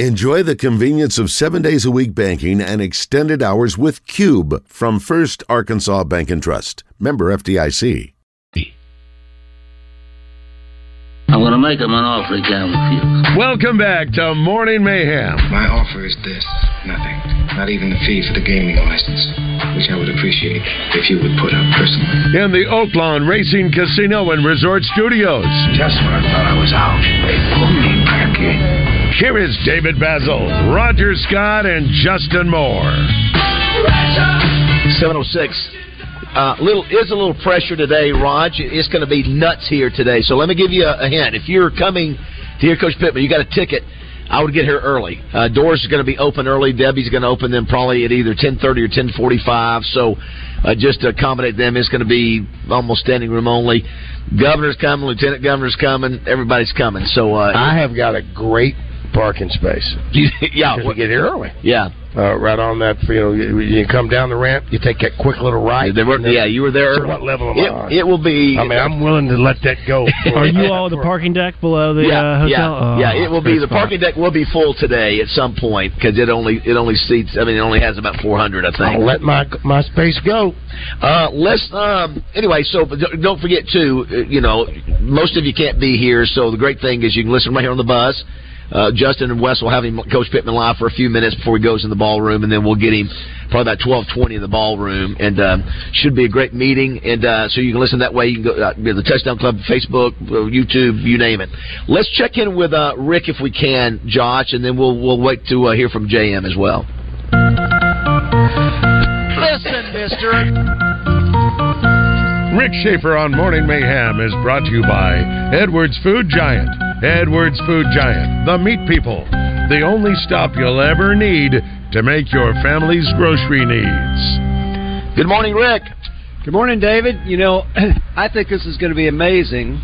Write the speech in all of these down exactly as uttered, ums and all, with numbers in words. Enjoy the convenience of seven days a week banking and extended hours with Cube from First Arkansas Bank and Trust. Member F D I C. I'm going to make him an offer again with you. Welcome back to Morning Mayhem. My offer is this. Nothing. Not even the fee for the gaming license, which I would appreciate if you would put up personally. In the Oaklawn Racing Casino and Resort Studios. Just when I thought I was out, they pulled me back in. Here is David Basil, Roger Scott, and Justin Moore. seven oh six. Uh, little is a little pressure today, Raj. It's going to be nuts here today. So let me give you a, a hint. If you're coming to hear Coach Pittman, you got a ticket. I would get here early. Uh, doors are going to be open early. Debbie's going to open them probably at either ten thirty or ten forty-five. So uh, just to accommodate them, it's going to be almost standing room only. Governor's coming. Lieutenant Governor's coming. Everybody's coming. So uh, I have got a great parking space. Yeah, we get here early. Yeah, uh, right on that. You know, you, you come down the ramp, you take that quick little ride. Yeah, were, yeah you were there. So what level am I on? It will be. I mean, I'm willing to let that go. Are you all the parking deck below the yeah, uh, hotel? Yeah, oh, yeah. It will be. The fun. Parking deck will be full today at some point because it only it only seats. I mean, it only has about four hundred. I think. I'll let my my space go. Uh, let's. Um, anyway, so don't forget too. You know, most of you can't be here, so the great thing is you can listen right here on the bus. Uh, Justin and Wes will have him, Coach Pittman, live for a few minutes before he goes in the ballroom, and then we'll get him probably about twelve twenty in the ballroom, and uh, should be a great meeting. And uh, so you can listen that way. You can go uh, the Touchdown Club, Facebook, YouTube, you name it. Let's check in with uh, Rick if we can, Josh, and then we'll we'll wait to uh, hear from J M as well. Listen, mister. Rick Schaefer on Morning Mayhem is brought to you by Edwards Food Giant. Edwards Food Giant, the meat people, the only stop you'll ever need to make your family's grocery needs. Good morning, Rick. Good morning, David. You know, I think this is going to be amazing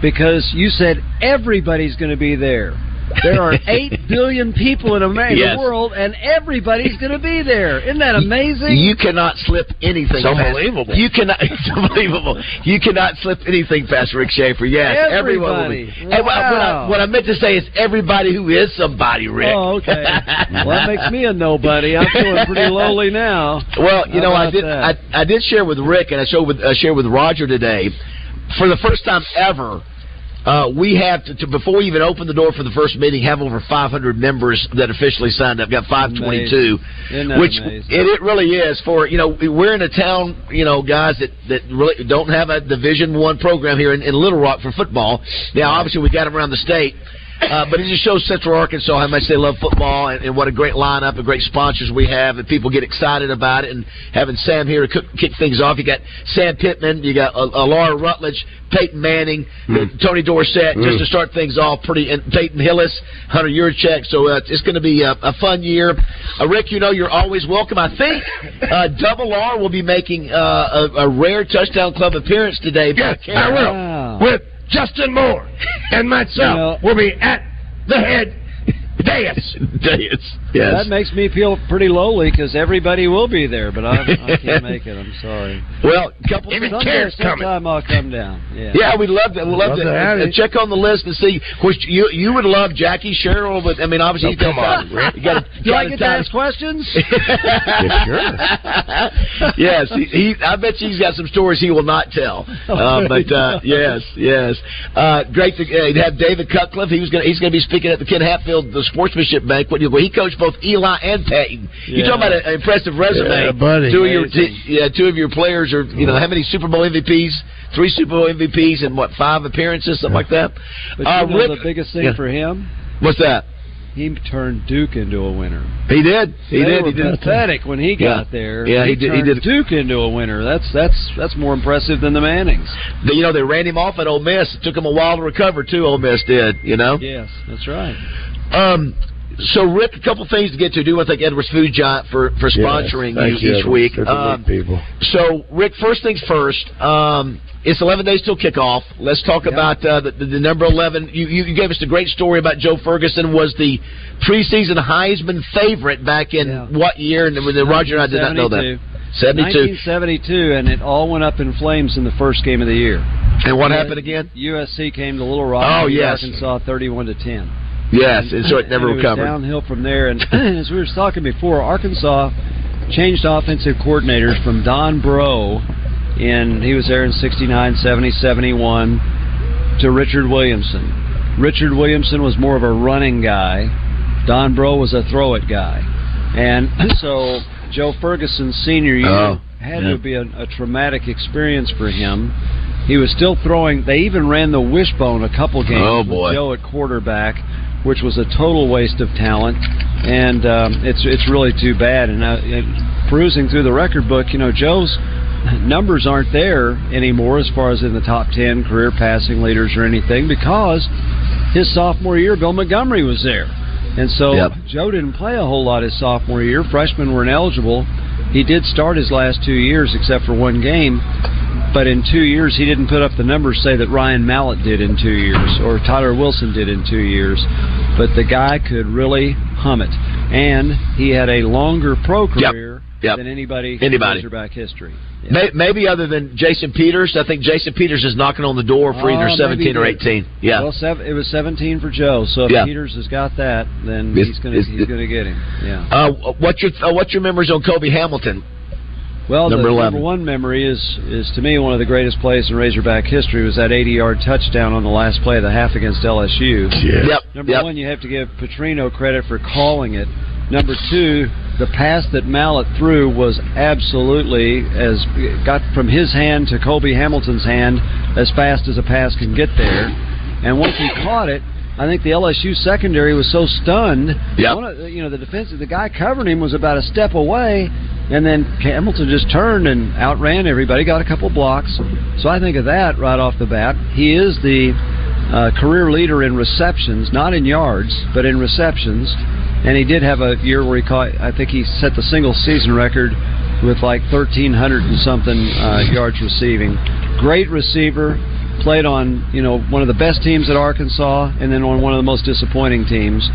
because you said everybody's going to be there. There are eight billion people in America, yes. the world, and everybody's going to be there. Isn't that amazing? You, you cannot slip anything it's past. Unbelievable. You cannot, it's unbelievable. You cannot slip anything past Rick Schaefer. Yes, everybody. Everyone will be. Wow. And what, what, I, what I meant to say is everybody who is somebody, Rick. Oh, okay. Well, that makes me a nobody. I'm feeling pretty lowly now. Well, you How know, I did I, I did share with Rick, and I showed with, uh, shared with Roger today, for the first time ever, Uh, we have to, to, before we even open the door for the first meeting, have over five hundred members that officially signed up. Got five twenty-two, which it, it really is for, you know, we're in a town, you know, guys that, that really don't have a Division One program here in, in Little Rock for football. Now, obviously, we got them around the state. Uh, but it just shows Central Arkansas how much they love football and, and what a great lineup and great sponsors we have, and people get excited about it. And having Sam here to cook, kick things off, you got Sam Pittman, you got uh, uh, Laura Rutledge, Peyton Manning, mm. Tony Dorsett, mm. just to start things off. Pretty and Peyton Hillis, Hunter Yurchek. So uh, it's going to be a, a fun year. Uh, Rick, you know you're always welcome. I think uh, Double R will be making uh, a, a rare Touchdown Club appearance today. Yes, I will. Wow. With Justin Moore and myself you know, will be at the head dais. Dais. Yes. That makes me feel pretty lowly because everybody will be there, but I, I can't make it. I'm sorry. Well, couple even Karen's coming. Sometime I'll come down. Yeah, yeah we'd love that. We'd love, love to check on the list and see. Which you you would love Jackie Sherrill, but I mean, obviously, no, come on. Rick. You gotta, Do gotta I get to ask questions? Yeah, sure. Yes, he, he, I bet you he's got some stories he will not tell. Uh, but uh, yes, yes. Uh, great to uh, have David Cutcliffe. He was gonna he's gonna be speaking at the Ken Hatfield the Sportsmanship Banquet. He coached both Eli and Peyton. Yeah. You're talking about an impressive resume. Yeah, buddy. Two of your, t- yeah, two of your players are, you know, how many Super Bowl M V Ps? Three Super Bowl M V Ps and, what, five appearances, something yeah. like that? But uh, you know Rick, the biggest thing yeah. for him? What's that? He turned Duke into a winner. He did. He they did. He did. Pathetic when he got yeah. there. Yeah, he, he did. He did. Duke into a winner. That's that's that's more impressive than the Mannings. You know, they ran him off at Ole Miss. It took him a while to recover too. Ole Miss did. You know. Yes, that's right. Um. So, Rick, a couple things to get to. I do want to thank Edwards Food Giant for, for sponsoring yes, you, you each week. Um, people. So, Rick, first things first, um, it's eleven days till kickoff. Let's talk yeah. about uh, the, the number eleven. You, you gave us the great story about Joe Ferguson was the preseason Heisman favorite back in yeah. what year? And Roger and I did not know that. seventy-two nineteen seventy-two, and it all went up in flames in the first game of the year. And what and happened again? U S C came to Little Rock, oh, yes. Arkansas, thirty-one to ten. Yes, and so it never and it recovered. Was downhill from there. And as we were talking before, Arkansas changed offensive coordinators from Don Breaux, and he was there in sixty-nine, seventy, seventy-one, to Richard Williamson. Richard Williamson was more of a running guy. Don Breaux was a throw-it guy. And so Joe Ferguson Senior year oh, had yeah. to be a, a traumatic experience for him. He was still throwing. They even ran the wishbone a couple games oh, boy. with Joe at quarterback, which was a total waste of talent. And um, it's it's really too bad. And uh, it, perusing through the record book, you know, Joe's numbers aren't there anymore as far as in the top ten career passing leaders or anything, because his sophomore year, Bill Montgomery was there. And so yep. Joe didn't play a whole lot his sophomore year. Freshmen were ineligible. He did start his last two years except for one game. But in two years, he didn't put up the numbers, say, that Ryan Mallett did in two years or Tyler Wilson did in two years. But the guy could really hum it. And he had a longer pro career yep. Yep. than anybody, anybody. in quarterback history. Yeah. Maybe other than Jason Peters. I think Jason Peters is knocking on the door for either uh, seventeen or eighteen. Yeah. Well, it was seventeen for Joe, so if yeah. Peters has got that, then it's, he's going to get him. Yeah. Uh, what's your uh, What's your memories on Kobe Hamilton? Well, number the number one memory is, is, to me, one of the greatest plays in Razorback history was that eighty-yard touchdown on the last play of the half against L S U. Yeah. Yep. Number yep. one, you have to give Petrino credit for calling it. Number two, the pass that Mallett threw was absolutely as got from his hand to Kobe Hamilton's hand as fast as a pass can get there. And once he caught it, I think the L S U secondary was so stunned. Yep. One of, you know, the defense, the guy covering him was about a step away, and then Hamilton just turned and outran everybody, got a couple blocks. So I think of that right off the bat. He is the uh, career leader in receptions, not in yards, but in receptions. And he did have a year where he caught, I think he set the single season record with like thirteen hundred and something uh, yards receiving. Great receiver, played on, you know, one of the best teams at Arkansas, and then on one of the most disappointing teams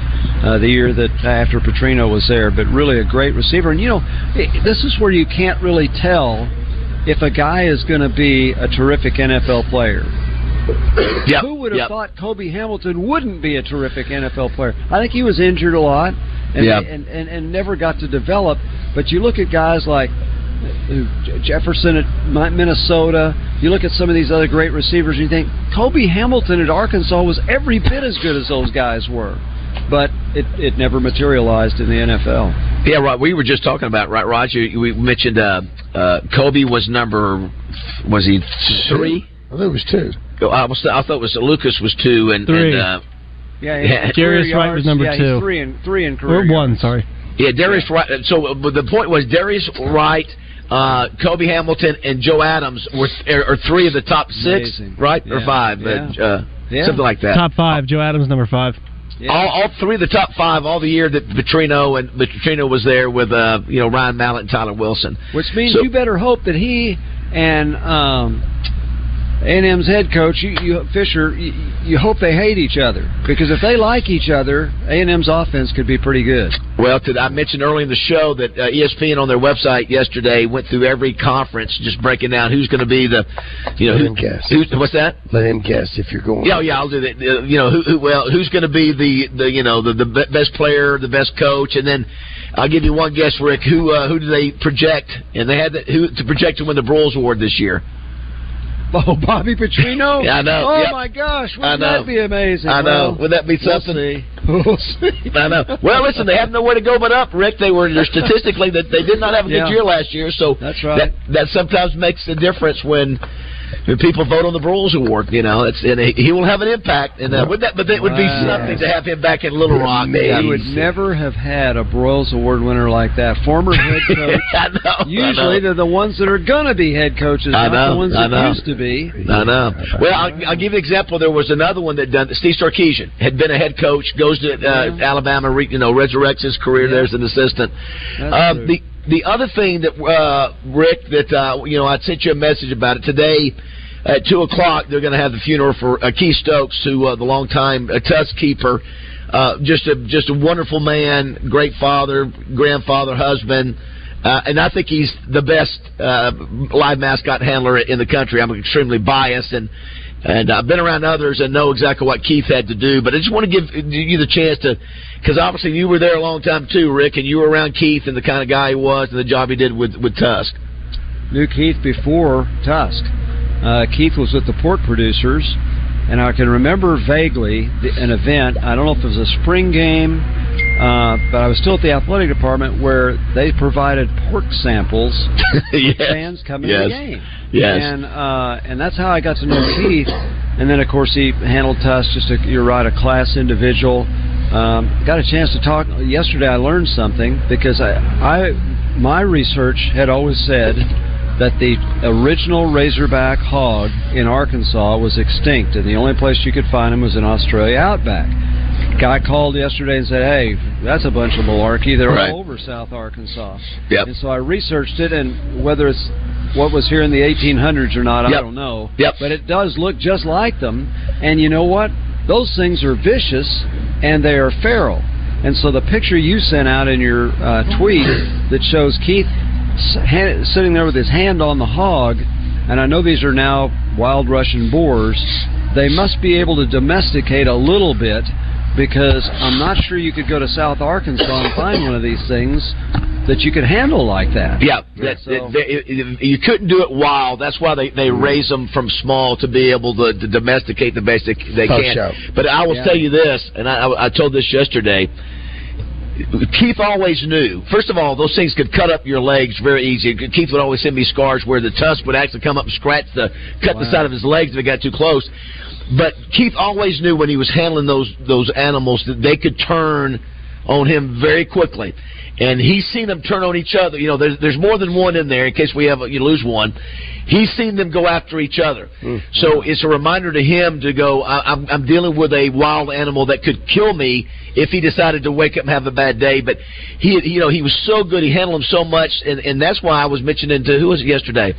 uh, the year that after Petrino was there. But really a great receiver. And, you know, this is where you can't really tell if a guy is going to be a terrific N F L player. Yep, Who would have yep. thought Kobe Hamilton wouldn't be a terrific N F L player? I think he was injured a lot and, yep. and, and, and never got to develop. But you look at guys like Jefferson at Minnesota, you look at some of these other great receivers, and you think, Kobe Hamilton at Arkansas was every bit as good as those guys were. But it, it never materialized in the N F L. Yeah, right. We were just talking about, right, Roger, we mentioned uh, uh, Kobe was number, was he three? I think it was two. I, was, I thought it was Lucas was two and three. And, uh, yeah, yeah. Darius Wright was number yeah, two. He's three and three in career. Or one, yards. sorry. Yeah, Darius yeah. Wright. So but the point was Darius Wright, uh, Kobe Hamilton, and Joe Adams were are three of the top six, Amazing. right yeah. or five, yeah. uh, uh, yeah. something like that. Top five. Joe Adams number five. Yeah. All, all three of the top five all the year that Petrino and Petrino was there with uh, you know Ryan Mallett and Tyler Wilson. Which means so, you better hope that he and. Um, A and M's head coach, you, you, Fisher, you, you hope they hate each other. Because if they like each other, A and M's offense could be pretty good. Well, to, I mentioned earlier in the show that uh, E S P N on their website yesterday went through every conference, just breaking down who's going to be the, you know, who, who's, what's that? Let him guess if you're going. Yeah, yeah, I'll do that. Uh, you know, who, who, well, who's going to be the, the, you know, the, the best player, the best coach, and then I'll give you one guess, Rick. Who, uh, who do they project? And they had the, who to project to win the Broyles Award this year. Oh, Bobby Petrino? Yeah, I know. Oh, yep. my gosh. Wouldn't that be amazing? I know. Well, Would that be something? We'll see. We'll see. I know. Well, listen, they have nowhere to go but up, Rick. They were statistically, that they did not have a yeah. good year last year, so That's right. that, that sometimes makes the difference when when people vote on the Broyles Award. You know, it's, and he will have an impact. And uh, would that, But it would be right. something to have him back in Little Rock. Amazing. You would never have had a Broyles Award winner like that. Former head coach. I know. Usually I know. They're the ones that are going to be head coaches, I know, not the ones I know. that used to be. Be. I know. Well, I'll, I'll give you an example. There was another one that done. Steve Sarkisian had been a head coach, goes to uh, yeah. Alabama, you know, resurrects his career yeah. there as an assistant. Uh, the the other thing that uh, Rick, that uh, you know, I sent you a message about it today at two o'clock. They're going to have the funeral for uh, Keith Stokes, who uh, the longtime uh, Tusk keeper, uh, just a just a wonderful man, great father, grandfather, husband. Uh, and I think he's the best uh, live mascot handler in the country. I'm extremely biased, and And I've been around others and know exactly what Keith had to do, but I just want to give you the chance to, because obviously you were there a long time too, Rick, and you were around Keith and the kind of guy he was and the job he did with, with Tusk. Knew Keith before Tusk. Uh, Keith was with the pork producers, and I can remember vaguely the, an event. I don't know if it was a spring game, uh, but I was still at the athletic department where they provided pork samples yes. for fans coming yes. to the game. Yes. And uh, and that's how I got to know Keith. And then, of course, he handled Tusk, just a, you're right, a class individual. Um, got a chance to talk. Yesterday I learned something, because I, I my research had always said that the original Razorback hog in Arkansas was extinct, and the only place you could find him was in Australia Outback. Guy called yesterday and said, hey, that's a bunch of malarkey. They're right. all over South Arkansas. Yep. And so I researched it, and whether it's what was here in the eighteen hundreds or not, yep. I don't know. Yep. But it does look just like them. And you know what? Those things are vicious, and they are feral. And so the picture you sent out in your uh, tweet that shows Keith s- sitting there with his hand on the hog, and I know these are now wild Russian boars, they must be able to domesticate a little bit, because I'm not sure you could go to South Arkansas and find one of these things that you could handle like that. Yeah, that, so. it, it, it, you couldn't do it wild. That's why they, they raise them from small to be able to, to domesticate the best they, they can. Show. But I will yeah. tell you this, and I, I told this yesterday, Keith always knew. First of all, those things could cut up your legs very easy. Keith would always send me scars where the tusk would actually come up and scratch the, cut wow. the side of his legs if it got too close. But Keith always knew when he was handling those those animals that they could turn on him very quickly. And he's seen them turn on each other. You know, there's, there's more than one in there in case we have a, you lose one. He's seen them go after each other. Mm-hmm. So it's a reminder to him to go, I, I'm, I'm dealing with a wild animal that could kill me if he decided to wake up and have a bad day. But, he, you know, he was so good. He handled them so much. And, and that's why I was mentioning to, who was it yesterday?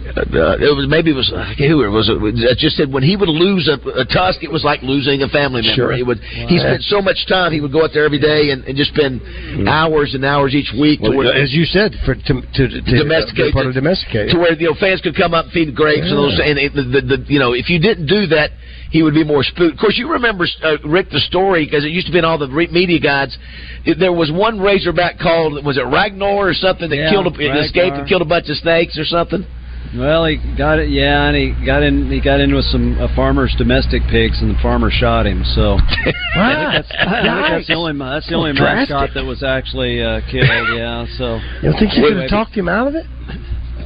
Uh, it was maybe it was I can't who it was. I just said when he would lose a, a tusk, it was like losing a family member. Sure. He would wow. he spent so much time. He would go out there every day and, and just spend mm. hours and hours each week. Well, to where, as you said, for to, to, to domesticate, part of domesticate, to where you know fans could come up and feed grapes yeah. and those. And it, the, the, the, you know, if you didn't do that, he would be more spooked. Of course, you remember, uh, Rick, the story, because it used to be in all the media guides. There was one Razorback called, was it Ragnar or something, that yeah, killed a, an escaped and killed a bunch of snakes or something? Well, he got it, yeah, and he got in. He got in with some uh, farmer's domestic pigs, and the farmer shot him. So, I think that's, I nice. think that's the only that's the only mascot that was actually uh, killed. Yeah, so you think you could have talked him out of it?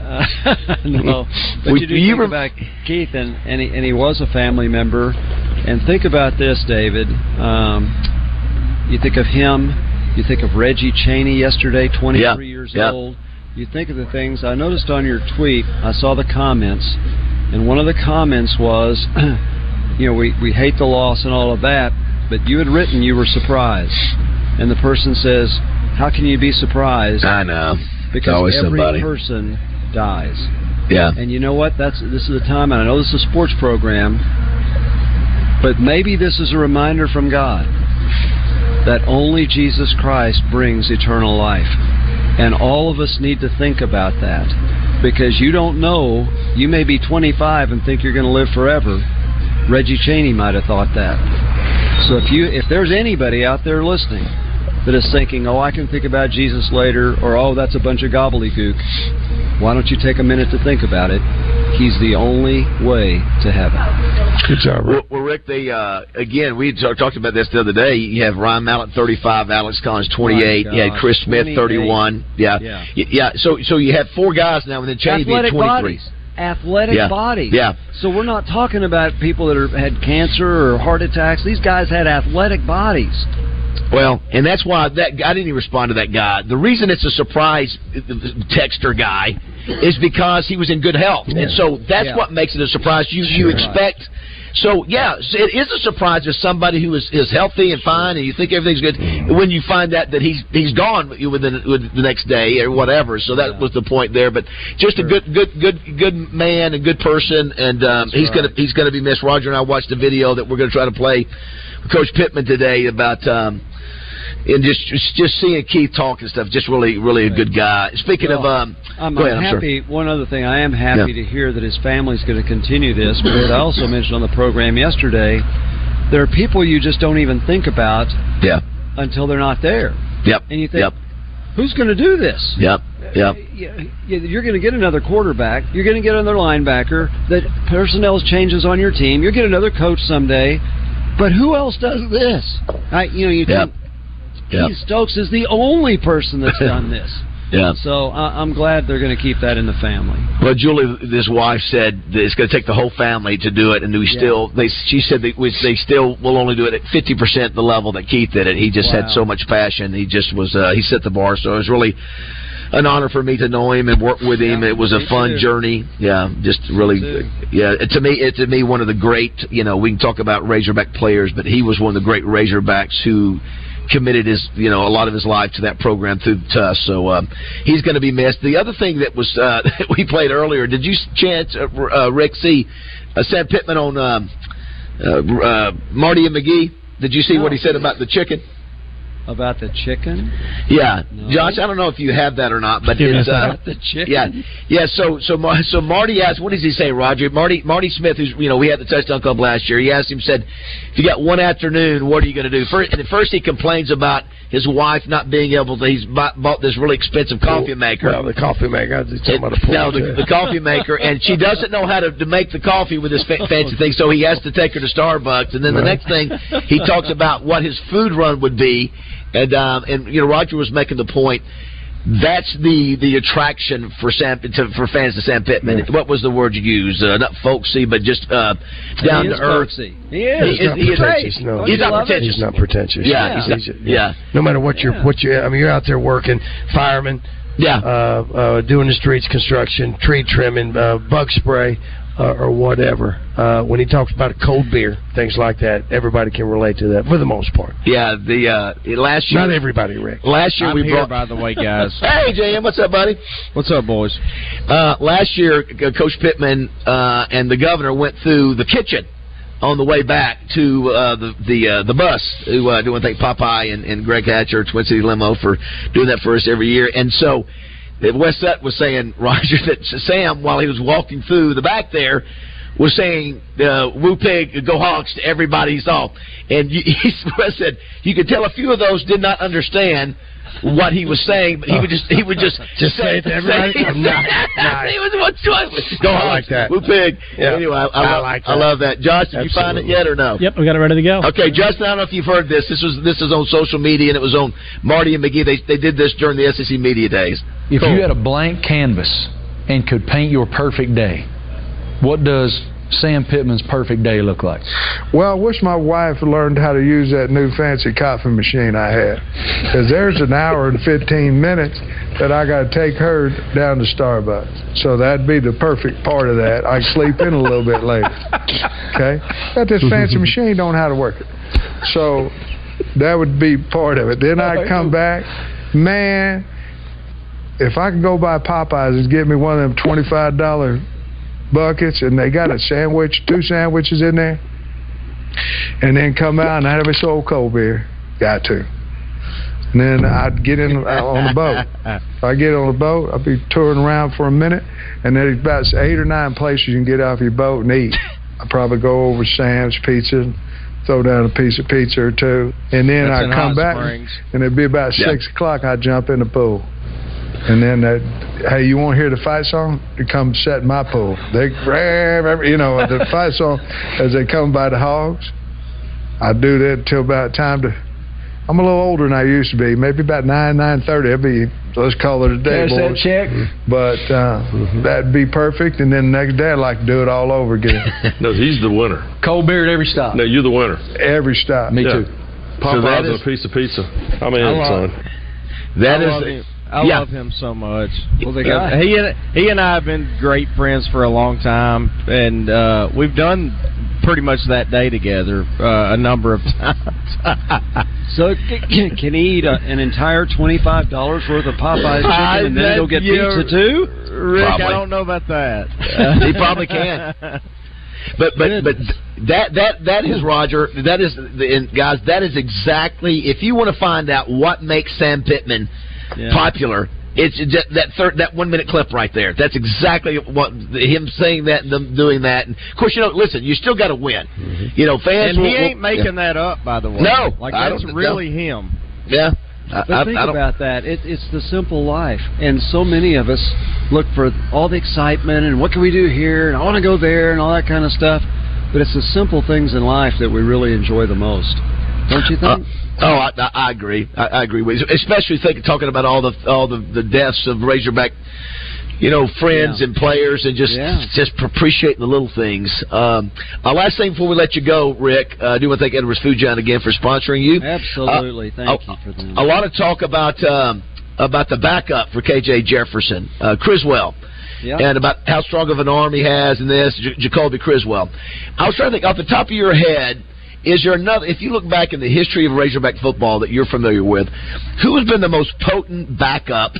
Uh, no, but we, you do you think about Keith, and and he, and he was a family member. And think about this, David. Um, you think of him. You think of Reggie Cheney yesterday, twenty-three yeah. years yeah. old. You think of the things I noticed on your tweet. I saw the comments, and one of the comments was, you know, we, we hate the loss and all of that, but you had written you were surprised. And the person says, how can you be surprised? I know. Because every somebody. person dies. Yeah. And you know what? That's This is the time, and I know this is a sports program, but maybe this is a reminder from God that only Jesus Christ brings eternal life. And all of us need to think about that, because you don't know. You may be twenty-five and think you're going to live forever. Reggie Cheney might have thought that. So if you, if there's anybody out there listening that is thinking, oh, I can think about Jesus later, or oh, that's a bunch of gobbledygook, why don't you take a minute to think about it? He's the only way to heaven. Good job, Rick. Well, well Rick, they, uh, again, we talked about this the other day. You have Ryan Mallett, thirty-five, Alex Collins, twenty-eight. You had Chris Smith, thirty-one. Yeah. yeah. Yeah. So so you have four guys now, and then Cheney at twenty-three. Bodies. Athletic yeah. bodies. Yeah. So we're not talking about people that are, had cancer or heart attacks. These guys had athletic bodies. Well, and that's why that I didn't even respond to that guy. The reason it's a surprise texter guy is because he was in good health. Yeah. And so that's yeah. what makes it a surprise. You sure, you expect. Right. So, yeah, it is a surprise to somebody who is, is healthy and fine, and you think everything's good, when you find out that he's he's gone within, within the next day or whatever. So that yeah. was the point there. But just sure. a good good good good man, a good person, and um, he's right. gonna he's gonna be missed. Roger and I watched the video that we're gonna try to play with Coach Pittman today about. Um, And just just seeing Keith talk and stuff, just really, really a good guy. Speaking well, of, um, I'm, go ahead, I'm happy. Sir. One other thing, I am happy yeah. to hear that his family's going to continue this. But as I also mentioned on the program yesterday, there are people you just don't even think about yeah. until they're not there. Yep. And you think, yep. who's going to do this? Yep. Yep. You're going to get another quarterback. You're going to get another linebacker. The personnel changes on your team. You'll get another coach someday. But who else does this? I, you know, you yep. think. Keith yep. Stokes is the only person that's done this. yeah. So uh, I'm glad they're going to keep that in the family. Well, Julie, his wife, said that it's going to take the whole family to do it, and we yeah. still. They, she said that we, they still will only do it at fifty percent the level that Keith did it. He just wow. had so much passion. He just was. Uh, he set the bar. So it was really an honor for me to know him and work with him. Yeah, it was a fun too. journey. Yeah, just really. Yeah, to me, it, to me, one of the great. You know, we can talk about Razorback players, but he was one of the great Razorbacks who committed his, you know, a lot of his life to that program through Tusk. So um, he's going to be missed. The other thing that was uh, that we played earlier, did you chance uh, uh, Rick see uh, Sam Pittman on um, uh, uh, Marty and McGee? Did you see no, what he said about the chicken? About the chicken? Yeah, no. Josh. I don't know if you have that or not, but it's, uh, the chicken. Yeah, yeah. So, so, so Marty asked, "What does he say, Roger?" Marty, Marty Smith, who's you know we had the touchdown club last year. He asked him, said, "If you got one afternoon, what are you going to do?" First, and at first he complains about his wife not being able to. He's bought, bought this really expensive coffee maker. Well, the coffee maker. I was just talking about a no, the, the coffee maker, and she doesn't know how to, to make the coffee with this fancy thing. So he has to take her to Starbucks, and then the right. next thing he talks about what his food run would be. And, um, and you know, Roger was making the point, that's the, the attraction for Sam to, for fans to Sam Pittman. Yeah. What was the word you used? Uh, not folksy, but just uh, down to earth. Folksy. He is. He's not he pretentious. Is, no. He's not pretentious. He's not pretentious. Yeah. yeah. He's not, he's, yeah. No matter what you're, what you're, I mean, you're out there working, fireman, yeah. uh, uh, doing the streets, construction, tree trimming, uh, bug spray. Uh, or whatever. Uh, when he talks about a cold beer, things like that, everybody can relate to that for the most part. Yeah, the uh, last year. Not everybody, Rick. Last year I'm we here, brought. By the way, guys. Hey, J M, what's up, buddy? What's up, boys? Uh, last year, Coach Pittman uh, and the governor went through the kitchen on the way back to uh, the the, uh, the bus. Who uh, do want to thank Popeye and, and Greg Hatcher, Twin City Limo, for doing that for us every year, and so. Wes Sutton was saying, Roger, that Sam, while he was walking through the back there, was saying, uh, woo pig, go hogs to everybody he saw. And you, he Wes said, you could tell a few of those did not understand what he was saying, but he would just he would just, just say, say it to everybody. Say, I'm not, not. He was one choice. Go I like that. Woo pig. Yeah. Anyway, I, I, I like that. I love that. Josh, did Absolutely. you find it yet or no? Yep, we got it ready to go. Okay, Justin, I don't know if you've heard this. This was this is on social media, and it was on Marty and McGee. They they did this during the S E C media days. If cool. you had a blank canvas and could paint your perfect day, what does Sam Pittman's perfect day look like? Well, I wish my wife learned how to use that new fancy coffee machine I had, because there's an hour and fifteen minutes that I got to take her down to Starbucks. So that'd be the perfect part of that. I sleep in a little bit later. Okay, got this fancy machine, don't know how to work it. So that would be part of it. Then I'd come back, man. If I could go buy Popeyes and get me one of them twenty-five dollars buckets, and they got a sandwich, two sandwiches in there, and then come out and I'd have a soul cold beer. Got to. And then I'd get in on the boat. If I get on the boat, I'd be touring around for a minute, and there's about eight or nine places you can get off your boat and eat. I'd probably go over Sam's Pizza, throw down a piece of pizza or two, and then That's I'd come back, Springs. and it'd be about yep. six o'clock. I'd jump in the pool. And then, that, hey, you want to hear the fight song? You come set in my pool. They, you know, the fight song as they come by the hogs. I do that till about time to. I'm a little older than I used to be. Maybe about nine, nine thirty. It'd be let's call it a day, There's boys. That check. But uh, mm-hmm. that'd be perfect. And then the next day, I'd like to do it all over again. No, he's the winner. Cold beer at every stop. No, you're the winner. Every stop. Me yeah. too. Popeyes and a piece of pizza. I'm in, son. That is. I yeah. love him so much. Well, the guy, he and he and I have been great friends for a long time, and uh, we've done pretty much that day together uh, a number of times. So can, can he eat a, an entire twenty-five dollars worth of Popeye's chicken and then go get pizza too? Rick, probably. I don't know about that. He probably can. But but but that that that is Roger. That is and guys. That is exactly. If you want to find out what makes Sam Pittman yeah. popular, it's just that third, that one minute clip right there. That's exactly what him saying that and them doing that. And of course, you know, listen, you still got to win. Mm-hmm. You know, fans. And will, he ain't will, making yeah. that up, by the way. No, like that's really no. him. Yeah. But I, think I about that. It, it's the simple life, and so many of us look for all the excitement and what can we do here, and I want to go there, and all that kind of stuff. But it's the simple things in life that we really enjoy the most, don't you think? Uh, Oh, I, I agree. I, I agree with you. Especially think, talking about all the all the, the deaths of Razorback, you know, friends yeah. and players, and just yeah. just appreciating the little things. Um, our last thing before we let you go, Rick, uh, I do want to thank Edwards Food Giant again for sponsoring you. Absolutely, uh, thank a, you for that. A lot of talk about um, about the backup for K J Jefferson, uh, Criswell. Yep. And about how strong of an arm he has in this, J- Jacoby Criswell. I was trying to think off the top of your head. Is there another, if you look back in the history of Razorback football that you're familiar with, who has been the most potent backup,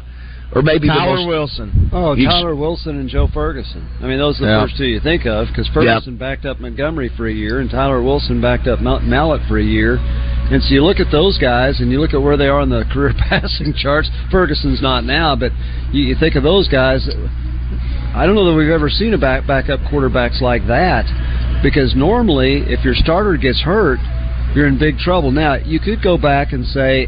or maybe Tyler the most... Wilson. Oh, He's... Tyler Wilson and Joe Ferguson. I mean, those are the yeah. first two you think of, because Ferguson yeah. backed up Montgomery for a year, and Tyler Wilson backed up Mount Mallett for a year. And so you look at those guys, and you look at where they are in the career passing charts. Ferguson's not now, but you, you think of those guys. I don't know that we've ever seen a back backup quarterbacks like that. Because normally, if your starter gets hurt, you're in big trouble. Now, you could go back and say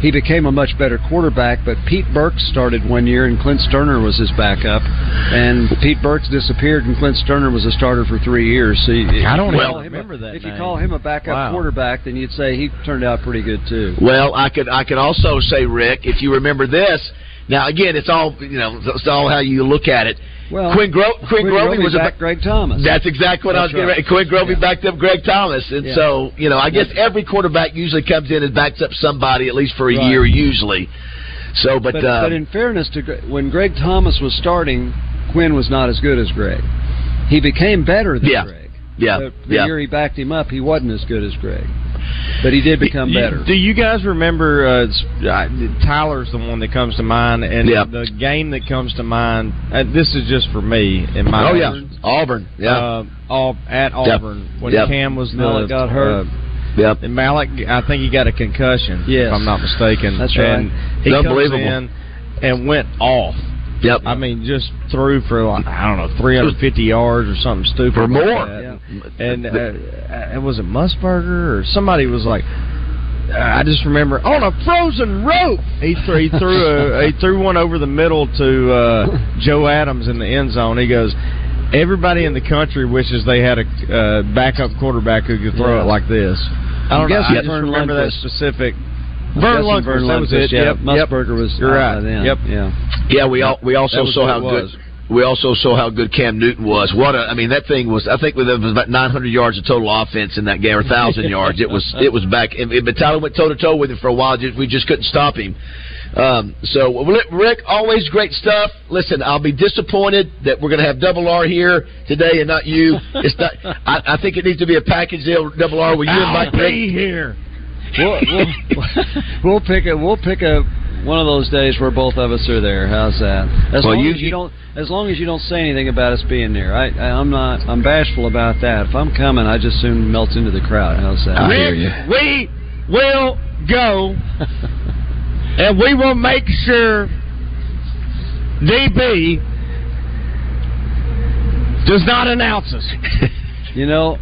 he became a much better quarterback, but Pete Burks started one year, and Clint Sterner was his backup. And Pete Burks disappeared, and Clint Sterner was a starter for three years. So you, I don't well, remember that. If name. you call him a backup wow. quarterback, then you'd say he turned out pretty good, too. Well, I could, I could also say, Rick, if you remember this. Now, again, it's all, you know, it's all how you look at it. Well, Quinn, Gro- Quinn, Quinn Grovey, Grovey was back a, Greg Thomas. That's exactly what that's I was right. getting. At. Quinn Grovey yeah. backed up Greg Thomas, and yeah. so you know, I guess every quarterback usually comes in and backs up somebody at least for a right. year, usually. So, but but, uh, but in fairness to when Greg Thomas was starting, Quinn was not as good as Greg. He became better than yeah. Greg. Yeah, but the yeah. year he backed him up, he wasn't as good as Greg. But he did become better. Do you guys remember, uh, Tyler's the one that comes to mind, and yeah. the game that comes to mind, and this is just for me and my Oh, yeah, words, Auburn. Yeah. Uh, all, at Auburn, yep. when yep. Cam was Mallett got hurt. Uh, yep. And Mallett, I think he got a concussion, yes. if I'm not mistaken. That's right. And he comes in and went off. Yep. I mean, just threw for, like, I don't know, three hundred fifty yards or something stupid. Or more. Like yeah. And uh, it was a Musburger or somebody was like, uh, I just remember, on a frozen rope. He threw, he threw, a, he threw one over the middle to uh, Joe Adams in the end zone. He goes, everybody in the country wishes they had a uh, backup quarterback who could throw yeah. it like this. I don't know. I just remember that specific. Vern Lundqist, Vern Lundqist, that was it. Yep, yep. Musburger was You're right. Then. Yep, yeah, yeah. We all we also saw how good we also saw how good Cam Newton was. What a, I mean, that thing was. I think there was about nine hundred yards of total offense in that game, or one thousand yards. It was it was back. But Tyler went toe to toe with him for a while. We just couldn't stop him. Um, so Rick, always great stuff. Listen, I'll be disappointed that we're going to have Double R here today and not you. It's not. I, I think it needs to be a package deal. Double R, will you I'll invite be Rick? Here? we'll, we'll, we'll pick a we'll pick a one of those days where both of us are there. How's that? As well, long you, as you don't as long as you don't say anything about us being there. I, I I'm not I'm bashful about that. If I'm coming, I just soon melt into the crowd. How's that? I hear you. We will go, and we will make sure D B does not announce us. You know.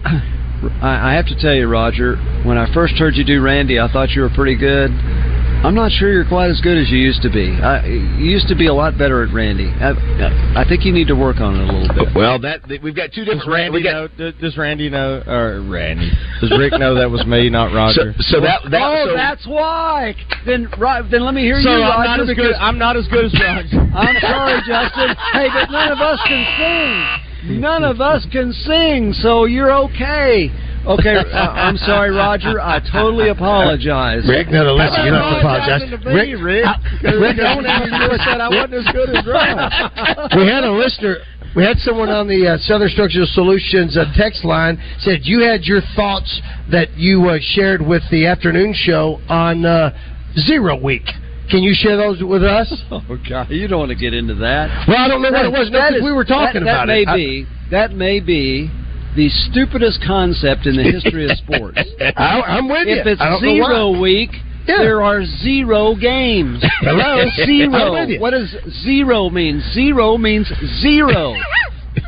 I have to tell you, Roger, when I first heard you do Randy, I thought you were pretty good. I'm not sure you're quite as good as you used to be. I, you used to be a lot better at Randy. I, I think you need to work on it a little bit. Well, that we've got two different. Does Randy, got, know, does Randy know? Or Randy? Does Rick know that was me, not Roger? So, so that, that oh, so, that's why. Then, then let me hear so you, I'm Roger. Not as good, I'm not as good as Roger. I'm sorry, Justin. Hey, but none of us can sing. None of us can sing, so you're okay. Okay, uh, I'm sorry, Roger. I totally apologize. Rick, no, no, listen, you don't have to apologize. Me, Rick, Rick, I, Rick don't ever knew that I wasn't as good as Roger. We had a listener. We had someone on the uh, Southern Structural Solutions uh, text line said you had your thoughts that you uh, shared with the afternoon show on uh, Zero Week. Can you share those with us? Oh, God. You don't want to get into that. Well, I don't know that, what it was. No, is, we were talking that, that about may it. Be, I, that may be the stupidest concept in the history of sports. I, I'm with if you. If it's zero week, yeah. there are zero games. Hello? Zero. What does zero mean? Zero means zero.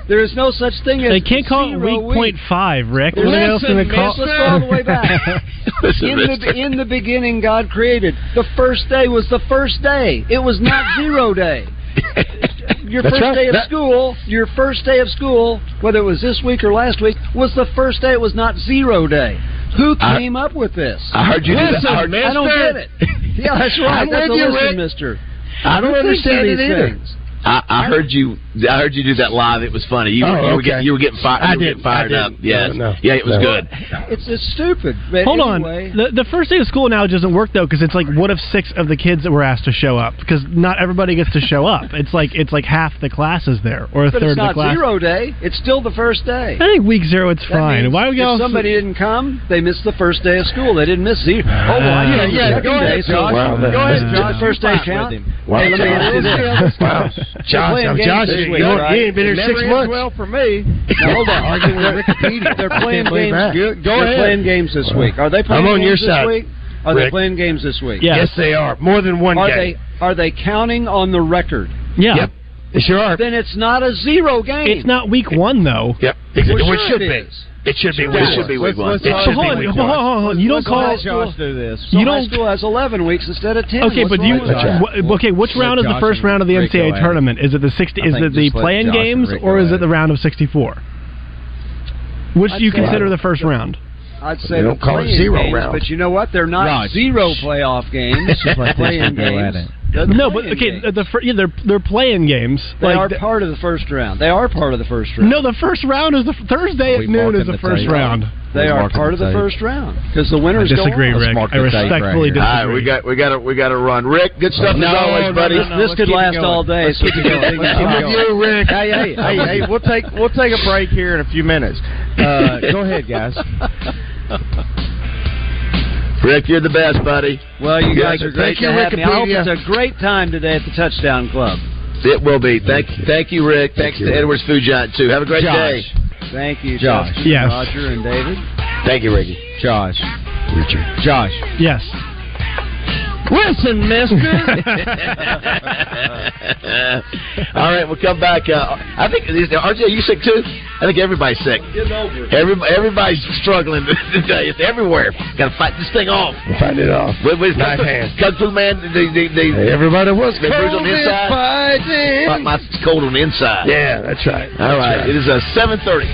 There is no such thing as They can't call it week, week. point five, Rick. Listen, else they call? Let's go all the way back. Listen, in, the, in the beginning, God created. The first day was the first day. It was not zero day. Your That's first right. day of that... school, your first day of school, whether it was this week or last week, was the first day. It was not zero day. Who came I, up with this? I heard you listen, do that. I, heard, I don't get it. Yeah, that's right. I'm That's a you, listen, Rick. Mister. I, I don't, don't understand these either. things. I, I heard you. I heard you do that live. It was funny. You, oh, you, okay. were, getting, you were getting fired. I did fired I up. Yes. No, no, yeah, it was no. good. It's, it's stupid. But Hold anyway. on. The, the first day of school now doesn't work though, because it's like, what if six of the kids that were asked to show up? Because not everybody gets to show up. It's like it's like half the class is there, or a but third of the class. It's not zero day. It's still the first day. I think week zero, it's that fine. Why would y'all? If somebody f- didn't come, they missed the first day of school. They didn't miss zero. Uh, oh, well, yeah, yeah. yeah. Go, ahead, Josh. Wow, that, go ahead, Josh. First day count. Wow. Josh, I'm Josh week, you know, right? he ain't been it here six months. Well, for me. Now, hold on. Arguing with Wikipedia. They're playing games. Go They're ahead. playing games this well, week. Are they playing? I'm on games your side. This week? Are Rick. they playing games this week? Yes, yes they are. More than one are game. They, are they counting on the record? Yeah. Yep. They sure are. Then it's not a zero game. It's not week one though. Yep. Exactly. Well, sure it should it be. It should be. Sure. It should be week one. It should be week one. You don't call Josh do this. So you don't. High school has eleven weeks instead of ten. Okay, but you. Wh- okay, which round is the first round of the N C double A tournament? Is it the sixty? Is it the play-in games, or is it the round of sixty-four? Which do you consider the first round? I'd say the play-in games, but you know what? They're not zero playoff games. Play-in games. They're no, but okay, the, yeah, they're they're playing games. They like, are the, part of the first round. They are part of the first round. No, the first round is the Thursday well, at noon is the, the first round. round. They Let's are part the of the tape. first round because the winners. I disagree, Rick. I respectfully right disagree. All right, we got we got to we got to run. Rick, good stuff no, as always, buddy. No, no, no, this could last going. all day. Let's so keep it going. Let's keep it going. Rick. Hey, hey, hey, hey, we'll take we'll take a break here in a few minutes. Uh, go ahead, guys. Rick, you're the best, buddy. Well, you guys are great to have me. I hope it's a great time today at the Touchdown Club. It will be. Thank, thank you, Rick. Thanks to Edwards Food Giant too. Have a great day. Thank you, Josh. Yes. Roger and David. Thank you, Ricky. Josh. Richard. Josh. Yes. Listen, mister. All right, we'll come back. Uh, I think, R J, are you sick too? I think everybody's sick. Get over it. Every, everybody's struggling today. It's everywhere. Got to fight this thing off. Fight it off. With, with nice Kung hands. Kung Fu Man, they, they, they, hey, everybody was they cold on the inside. fighting. My, my cold on the inside. Yeah, that's right. All that's right. right, it is uh, seven thirty.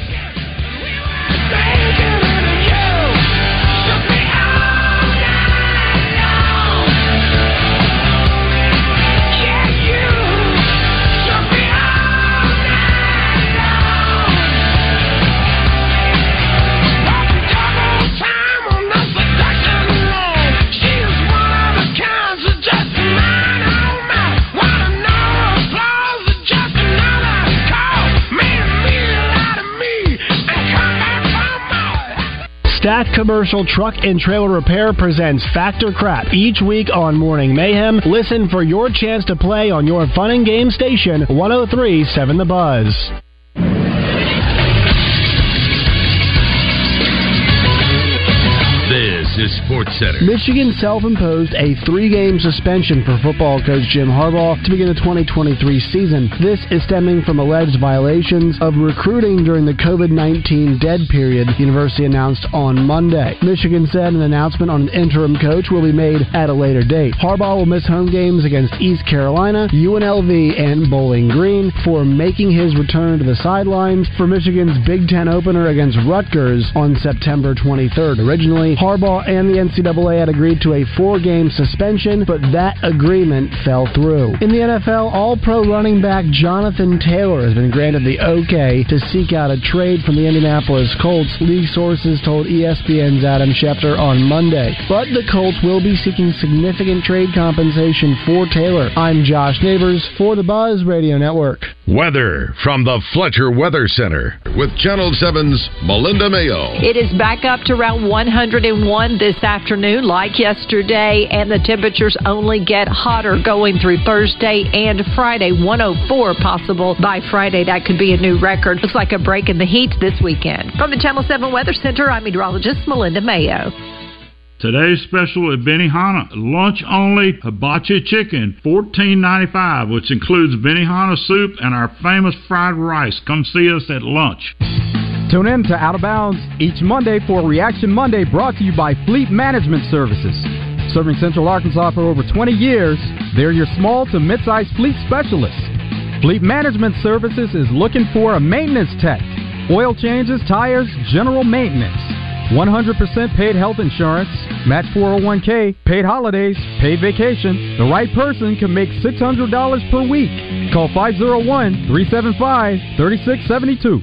Stack Commercial Truck and Trailer Repair presents Factor Crap each week on Morning Mayhem. Listen for your chance to play on your fun and game station, one oh three point seven The Buzz. Sports Center. Michigan self-imposed a three-game suspension for football coach Jim Harbaugh to begin the twenty twenty-three season. This is stemming from alleged violations of recruiting during the COVID nineteen dead period, the university announced on Monday. Michigan said an announcement on an interim coach will be made at a later date. Harbaugh will miss home games against East Carolina, U N L V, and Bowling Green for making his return to the sidelines for Michigan's Big Ten opener against Rutgers on September twenty-third. Originally, Harbaugh and the N C double A had agreed to a four-game suspension, but that agreement fell through. In the N F L, all-pro running back Jonathan Taylor has been granted the okay to seek out a trade from the Indianapolis Colts, league sources told E S P N's Adam Schefter on Monday. But the Colts will be seeking significant trade compensation for Taylor. I'm Josh Neighbors for the Buzz Radio Network. Weather from the Fletcher Weather Center with Channel seven's Melinda Mayo. It is back up to around one hundred one this this afternoon like yesterday, and the temperatures only get hotter going through Thursday and Friday. one oh four possible by Friday. That could be a new record. Looks like a break in the heat this weekend. From the Channel seven Weather Center, I'm meteorologist Melinda Mayo. Today's special at Benihana, lunch-only hibachi chicken, fourteen ninety-five, which includes Benihana soup and our famous fried rice. Come see us at lunch. Tune in to Out of Bounds each Monday for Reaction Monday, brought to you by Fleet Management Services. Serving Central Arkansas for over twenty years, they're your small to mid-sized fleet specialists. Fleet Management Services is looking for a maintenance tech, oil changes, tires, general maintenance. one hundred percent paid health insurance, match four oh one k, paid holidays, paid vacation. The right person can make six hundred dollars per week. Call five oh one, three seven five, three six seven two.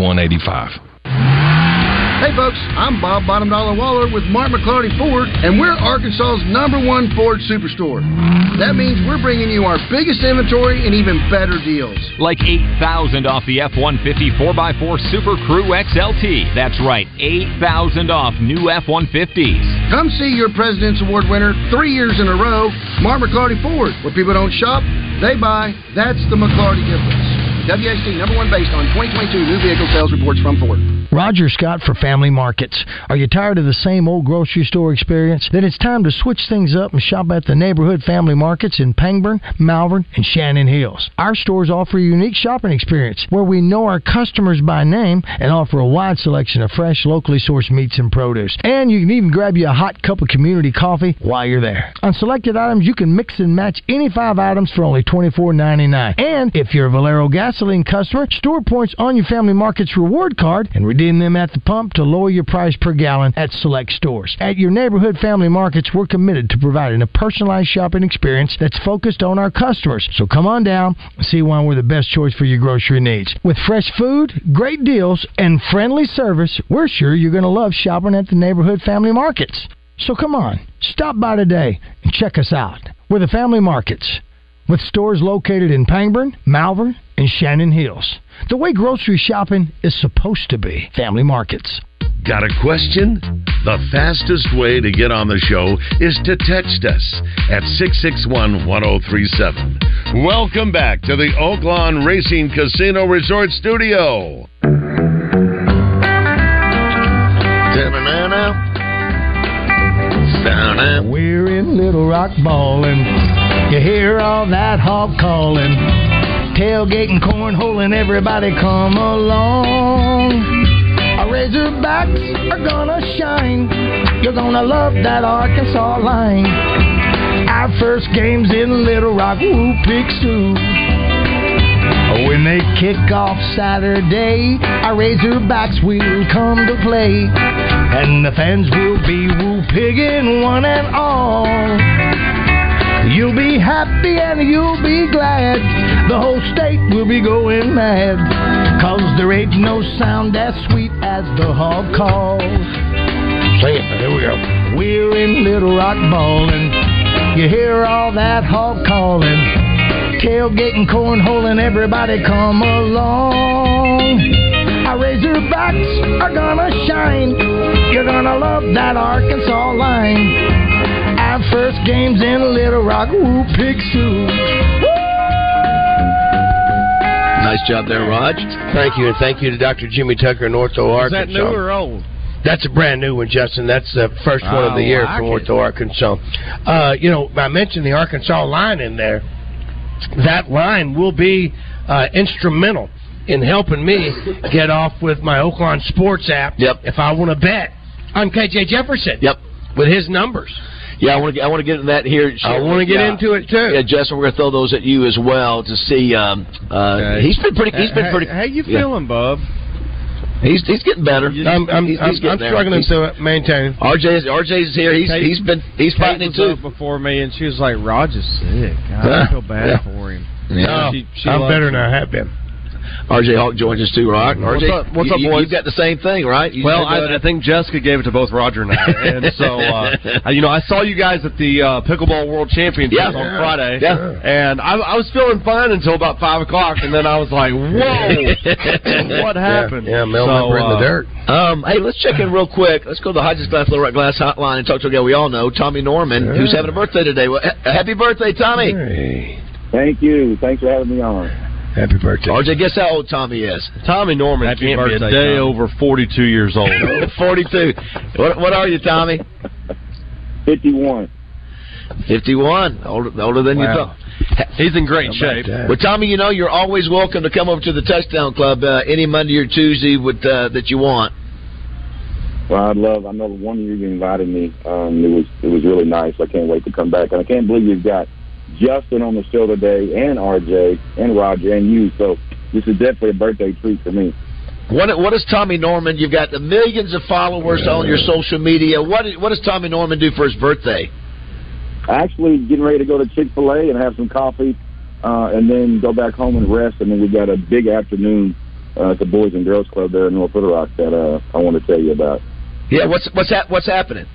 one. Hey folks, I'm Bob Bottom Dollar Waller with Mark McClarty Ford, and we're Arkansas's number one Ford Superstore. That means we're bringing you our biggest inventory and even better deals. Like eight thousand off the F one fifty four by four Super Crew X L T. That's right, eight thousand off new F one fifties. Come see your President's Award winner three years in a row, Mark McClarty Ford. Where people don't shop, they buy. That's the McClarty difference. W A C number one based on twenty twenty-two new vehicle sales reports from Ford. Roger Scott for Family Markets. Are you tired of the same old grocery store experience? Then it's time to switch things up and shop at the neighborhood family markets in Pangburn, Malvern, and Shannon Hills. Our stores offer a unique shopping experience where we know our customers by name and offer a wide selection of fresh, locally sourced meats and produce. And you can even grab you a hot cup of community coffee while you're there. On selected items, you can mix and match any five items for only twenty-four ninety-nine. And if you're a Valero gasoline customer, store points on your Family Markets reward card and redeem in them at the pump to lower your price per gallon at select stores. At your neighborhood family markets, we're committed to providing a personalized shopping experience that's focused on our customers. So come on down and see why we're the best choice for your grocery needs. With fresh food, great deals, and friendly service, we're sure you're going to love shopping at the neighborhood family markets. So come on, stop by today and check us out. We're the Family Markets, with stores located in Pangburn, Malvern, and Shannon Hills. The way grocery shopping is supposed to be. Family Markets. Got a question? The fastest way to get on the show is to text us at six six one, one oh three seven. Welcome back to the Oaklawn Racing Casino Resort Studio. Tell me now, now. Down now. We're in Little Rock ballin'. You hear all that hog calling, tailgating, cornholing, everybody come along. Our Razorbacks are gonna shine. You're gonna love that Arkansas line. Our first game's in Little Rock, woo, pick two. When they kick off Saturday, our Razorbacks will come to play. And the fans will be woo pigging one and all. You'll be happy and you'll be glad. The whole state will be going mad. 'Cause there ain't no sound as sweet as the hog call. Say it, there we go. We're in Little Rock ballin'. You hear all that hog callin'. Tailgating, cornholing, everybody come along. Our Razorbacks are gonna shine. You're gonna love that Arkansas line. Our first game's in Little Rock, woo, pick two. Nice job there, Raj. Thank you, and thank you to Doctor Jimmy Tucker in Ortho Arkansas. Is that new or old? That's a brand new one, Justin. That's the first oh, one of the year like from Ortho Arkansas. Uh, you know, I mentioned the Arkansas line in there. That line will be uh, instrumental in helping me get off with my Oaklawn Sports app. Yep. If I want to bet on K J Jefferson. Yep. With his numbers. Yeah, I want to. I want to get into that here. I want to get yeah. into it too. Yeah, Justin, we're going to throw those at you as well to see. Um, uh, okay. He's been pretty. He's been pretty. How, how you feeling, yeah. Bob? He's he's getting better. I'm I'm, he's, he's I'm, I'm struggling to maintain. R J's R J's here. He's Kate, he's been he's Kate fighting was it too. Up before me, and she was like, "Raj is sick. God, I feel bad yeah. for him." Yeah. Oh, she, she I'm better than I have been. R J Hawk joins us too, Rock. R J, what's up, what's you, up boys? You've got the same thing, right? You well, I, I think Jessica gave it to both Roger and I. And so, uh, you know, I saw you guys at the uh, Pickleball World Championships yeah. on Friday. Yeah. And I, I was feeling fine until about five o'clock, and then I was like, whoa, what happened? Yeah, yeah Mel so, member in the dirt. Um, hey, let's check in real quick. Let's go to the Hodges Glass Little Rock Glass Hotline and talk to a guy we all know, Tommy Norman, yeah. who's having a birthday today. Well, happy birthday, Tommy. Hey. Thank you. Thanks for having me on. Happy birthday. R J, guess how old Tommy is. Tommy Norman Happy can't birthday, be a day Tommy. Over forty-two years old. forty-two. What, what are you, Tommy? fifty-one. fifty-one. Older, older than wow. you thought. He's in great shape. That? Well, Tommy, you know, you're always welcome to come over to the Touchdown Club uh, any Monday or Tuesday with, uh, that you want. Well, I'd love. I know one of you invited me. Um, it was it was really nice. I can't wait to come back. And I can't believe you've got Justin on the show today, and R J, and Roger, and you. So this is definitely a birthday treat for me. What What does Tommy Norman? You've got the millions of followers yeah. on your social media. What What does Tommy Norman do for his birthday? Actually, getting ready to go to Chick-fil-A and have some coffee, uh, and then go back home and rest. And then we've got a big afternoon uh, at the Boys and Girls Club there in North Little Rock that uh, I want to tell you about. Yeah, what's what's ha- what's happening?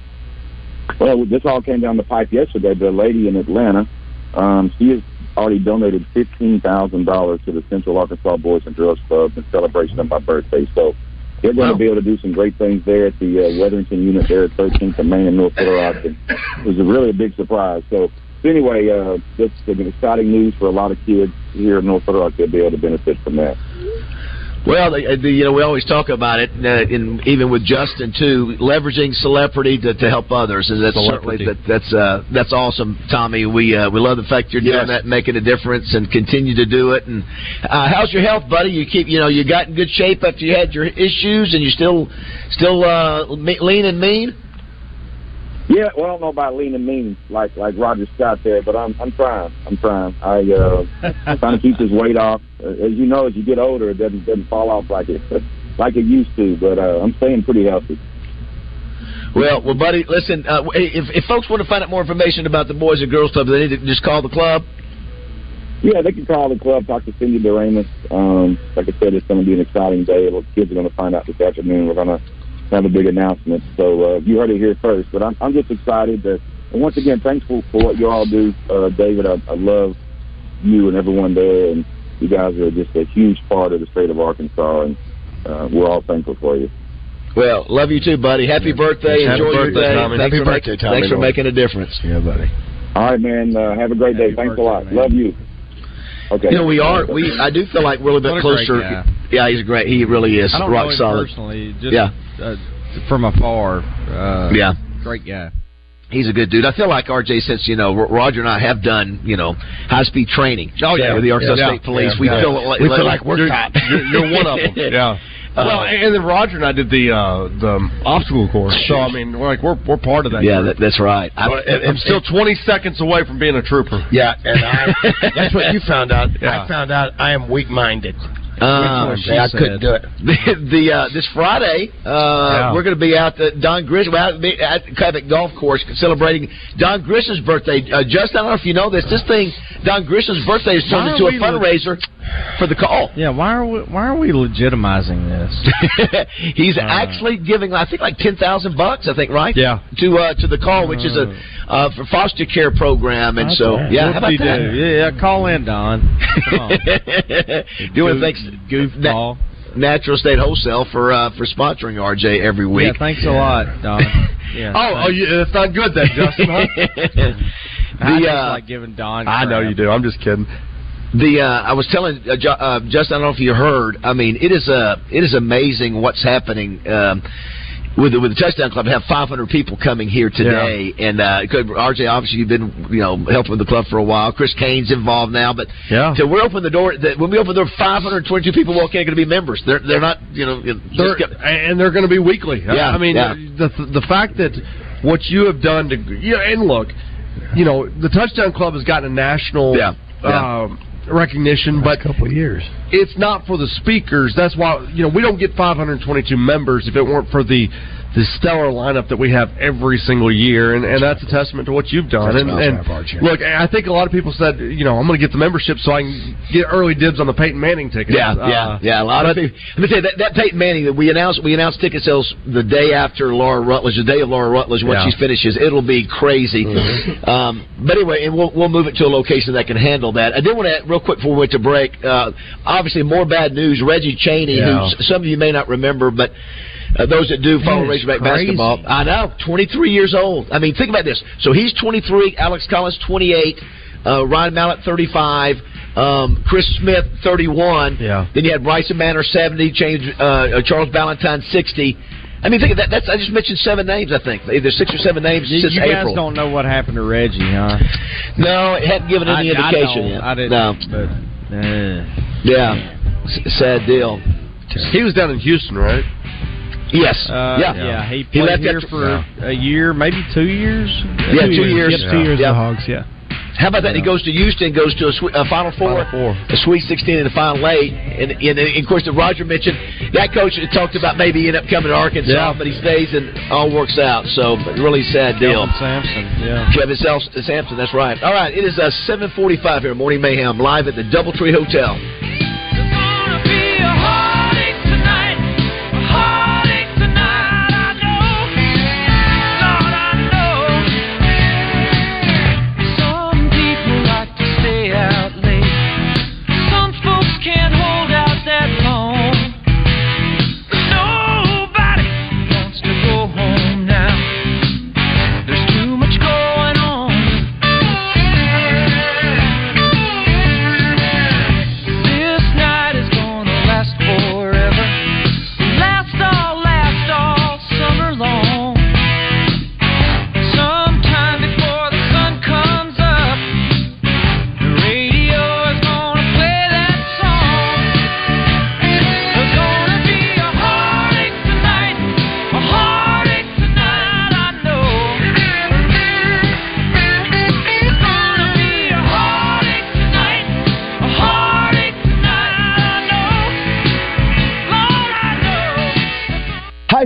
Well, this all came down the pipe yesterday. But a lady in Atlanta. Um, she has already donated fifteen thousand dollars to the Central Arkansas Boys and Girls Club in celebration of my birthday. So they're going wow. to be able to do some great things there at the uh, Wetherington unit there at thirteenth and Main in North Little Rock. And it was a really a big surprise. So, so anyway, uh, this is exciting news for a lot of kids here in North Little Rock. They'll be able to benefit from that. Well, the, the, you know, we always talk about it, uh, in, even with Justin too, leveraging celebrity to, to help others, and that's celebrity. certainly that, that's uh, that's awesome, Tommy. We uh, we love the fact you're yes. doing that, and making a difference, and continue to do it. And uh, how's your health, buddy? You keep, you know, you got in good shape after you had your issues, and you still still uh, me- lean and mean. Yeah, well, I don't know about lean and mean like like Roger Scott there, but I'm I'm trying. I'm trying. I uh, I'm trying to keep this weight off. As you know, as you get older, it doesn't doesn't fall off like it like it used to. But uh, I'm staying pretty healthy. Well, well, buddy, listen. Uh, if if folks want to find out more information about the Boys and Girls Club, they need to just call the club. Yeah, they can call the club. Talk to Cindy Duramus. Um, like I said, it's going to be an exciting day. The kids are going to find out this afternoon. We're going to have a big announcement, so uh, you heard it here first. But I'm, I'm just excited that, and once again, thankful for what you all do, uh, David. I, I love you and everyone there, and you guys are just a huge part of the state of Arkansas, and uh, we're all thankful for you. Well, love you too, buddy. Happy birthday! Yes, Enjoy happy birthday, your day. Tommy. Happy birthday, making, Tommy. Thanks for making a difference. Yeah, buddy. All right, man. Uh, have a great happy day. Thanks birthday, a lot. Man. Love you. Okay. You know, we are. We I do feel like we're a bit closer. Yeah, he's great. He really is. I don't rock know him solid. Personally, just yeah. Uh, from afar. Uh, yeah. Great guy. He's a good dude. I feel like R J, since, you know, Roger and I have done, you know, high-speed training. Oh, yeah. With the Arkansas yeah. State Police. Yeah. We, yeah. Feel like, we feel like, like we're top. You're, you're one of them. Yeah. Uh, well, and then Roger and I did the uh, the obstacle course, so I mean, we're like we're we're part of that. Yeah, that, that's right. I, well, I'm, I'm still twenty seconds away from being a trooper. Yeah, and I, that's what you found out. Yeah. I found out I am weak-minded. Um, yeah, I said. couldn't do it. the, the uh, this Friday, uh, yeah. we're going to be out at Don Grish at the Cabot Golf Course celebrating Don Grish's birthday. Uh, Justin, I don't know if you know this. This thing, Don Grish's birthday, is turned into a fundraiser le- for the call. Yeah, why are we, why are we legitimizing this? He's uh, actually giving, I think, like ten thousand bucks. I think, right? Yeah. To uh, to the call, which is a uh, for foster care program, and okay. so yeah, what how about do? that? Yeah, yeah, call in, Don. Come on. Doing things. Goofball. Natural State Wholesale for uh, for sponsoring R J every week. Yeah, thanks yeah. a lot, Don. Yeah, oh, oh you, that's not good, then, Justin. Huh? the, I just uh, like giving Don. I crap. know you do. I'm just kidding. The uh, I was telling uh, uh, Justin. I don't know if you heard. I mean, it is a uh, it is amazing what's happening. Um, With the, with the Touchdown Club, we have five hundred people coming here today, yeah. and uh, R J, obviously, you've been you know helping the club for a while. Chris Kane's involved now, but yeah. till we open the door, the, when we open the door, five hundred twenty-two people walk in are going to be members. They're they're not you know, they're, just, and they're going to be weekly. Yeah, I mean yeah. the the fact that what you have done to you know, and look, you know the Touchdown Club has gotten a national yeah. Yeah. Um, recognition, but a couple of years. It's not for the speakers. That's why, you know, we don't get five hundred twenty-two members if it weren't for the the stellar lineup that we have every single year, and, and that's a testament to what you've done. And, and look, I think a lot of people said, you know, I'm going to get the membership so I can get early dibs on the Peyton Manning tickets. Yeah, uh, yeah, yeah. A lot of people. Let me tell you, that, that Peyton Manning, that we announced, we announced ticket sales the day after Laura Rutledge, the day of Laura Rutledge, when yeah. she finishes. It'll be crazy. Mm-hmm. Um, but anyway, and we'll, we'll move it to a location that can handle that. I did want to, real quick before we went to break, uh, obviously more bad news. Reggie Cheney, yeah. who some of you may not remember, but... Uh, those that do follow Razorback basketball. I know. twenty-three years old. I mean, think about this. So he's twenty-three. Alex Collins, twenty-eight. Uh, Ryan Mallett, thirty-five. Um, Chris Smith, thirty-one. Yeah. Then you had Bryson Manor, seventy. James, uh, Charles Ballantyne, sixty. I mean, think of that. That's, I just mentioned seven names, I think. There's six or seven names you, since you April. You guys don't know what happened to Reggie, huh? No, it hadn't given any I, indication yet. I, I didn't. No. But, uh, yeah. S- sad deal. He was down in Houston, right? Yes. Uh, yeah. yeah. He played he left here for yeah. a year, maybe two years. Yeah, two, two years. years. Yeah. Two years. Yeah. The Hogs. Yeah. How about that? Yeah. He goes to Houston, goes to a, sweet, a Final Four, Final Four, a Sweet sixteen, and a Final Eight. And, and, and of course, that Roger mentioned that coach talked about maybe end up coming to Arkansas, yeah. but he stays and all works out. So, but really sad deal. Kevin Sampson. Yeah. Kevin Sampson. That's right. All right. It is uh, seven forty-five here, Morning Mayhem, live at the DoubleTree Hotel.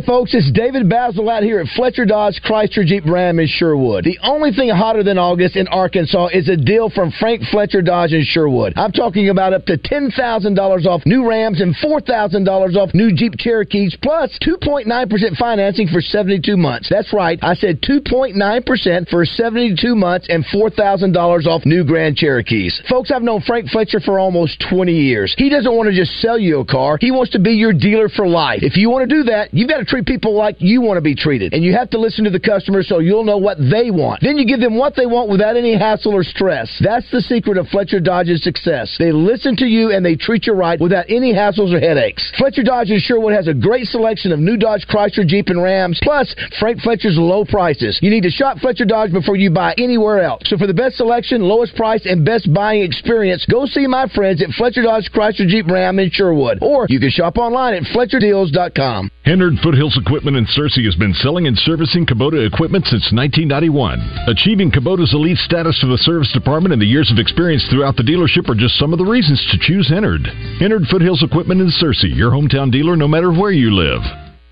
Folks, it's David Basil out here at Fletcher Dodge Chrysler Jeep Ram in Sherwood. The only thing hotter than August in Arkansas is a deal from Frank Fletcher Dodge in Sherwood. I'm talking about up to ten thousand dollars off new Rams and four thousand dollars off new Jeep Cherokees, plus two point nine percent financing for seventy-two months. That's right, I said two point nine percent for seventy-two months and four thousand dollars off new Grand Cherokees. Folks, I've known Frank Fletcher for almost twenty years. He doesn't want to just sell you a car. He wants to be your dealer for life. If you want to do that, you've got to treat people like you want to be treated, and you have to listen to the customer so you'll know what they want. Then you give them what they want without any hassle or stress. That's the secret of Fletcher Dodge's success. They listen to you and they treat you right without any hassles or headaches. Fletcher Dodge in Sherwood has a great selection of new Dodge Chrysler, Jeep, and Rams, plus Frank Fletcher's low prices. You need to shop Fletcher Dodge before you buy anywhere else. So for the best selection, lowest price, and best buying experience, go see my friends at Fletcher Dodge Chrysler, Jeep, Ram in Sherwood, or you can shop online at fletcher deals dot com. Hennard Foothills Equipment in Searcy has been selling and servicing Kubota equipment since nineteen ninety-one. Achieving Kubota's elite status for the service department and the years of experience throughout the dealership are just some of the reasons to choose Hennard. Hennard Foothills Equipment in Searcy, your hometown dealer no matter where you live.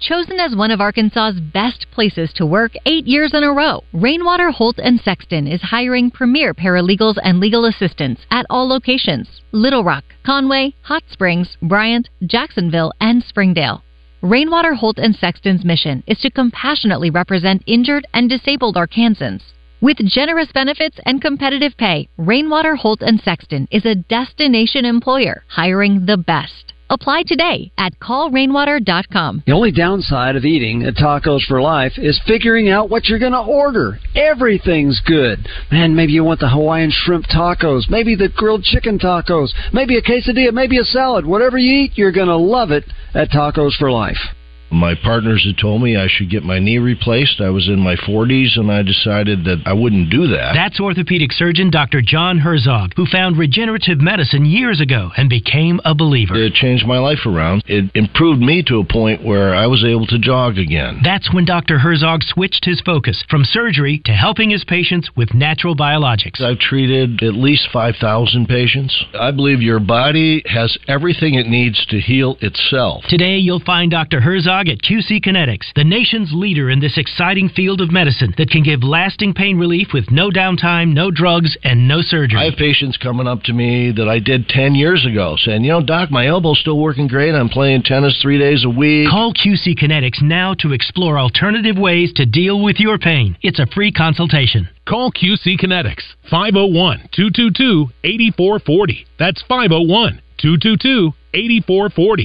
Chosen as one of Arkansas's best places to work eight years in a row, Rainwater Holt and Sexton is hiring premier paralegals and legal assistants at all locations: Little Rock, Conway, Hot Springs, Bryant, Jacksonville, and Springdale. Rainwater Holt and Sexton's mission is to compassionately represent injured and disabled Arkansans. With generous benefits and competitive pay, Rainwater Holt and Sexton is a destination employer hiring the best. Apply today at call rainwater dot com. The only downside of eating at Tacos for Life is figuring out what you're going to order. Everything's good. Man, maybe you want the Hawaiian shrimp tacos, maybe the grilled chicken tacos, maybe a quesadilla, maybe a salad. Whatever you eat, you're going to love it at Tacos for Life. My partners had told me I should get my knee replaced. I was in my forties, and I decided that I wouldn't do that. That's orthopedic surgeon Doctor John Herzog, who found regenerative medicine years ago and became a believer. It changed my life around. It improved me to a point where I was able to jog again. That's when Doctor Herzog switched his focus from surgery to helping his patients with natural biologics. I've treated at least five thousand patients. I believe your body has everything it needs to heal itself. Today, you'll find Doctor Herzog at Q C Kinetics, the nation's leader in this exciting field of medicine that can give lasting pain relief with no downtime, no drugs, and no surgery. I have patients coming up to me that I did ten years ago saying, you know, Doc, my elbow's still working great. I'm playing tennis three days a week. Call Q C Kinetics now to explore alternative ways to deal with your pain. It's a free consultation. Call Q C Kinetics, five oh one, two two two, eight four four oh. That's five oh one, two two two, eight four four oh.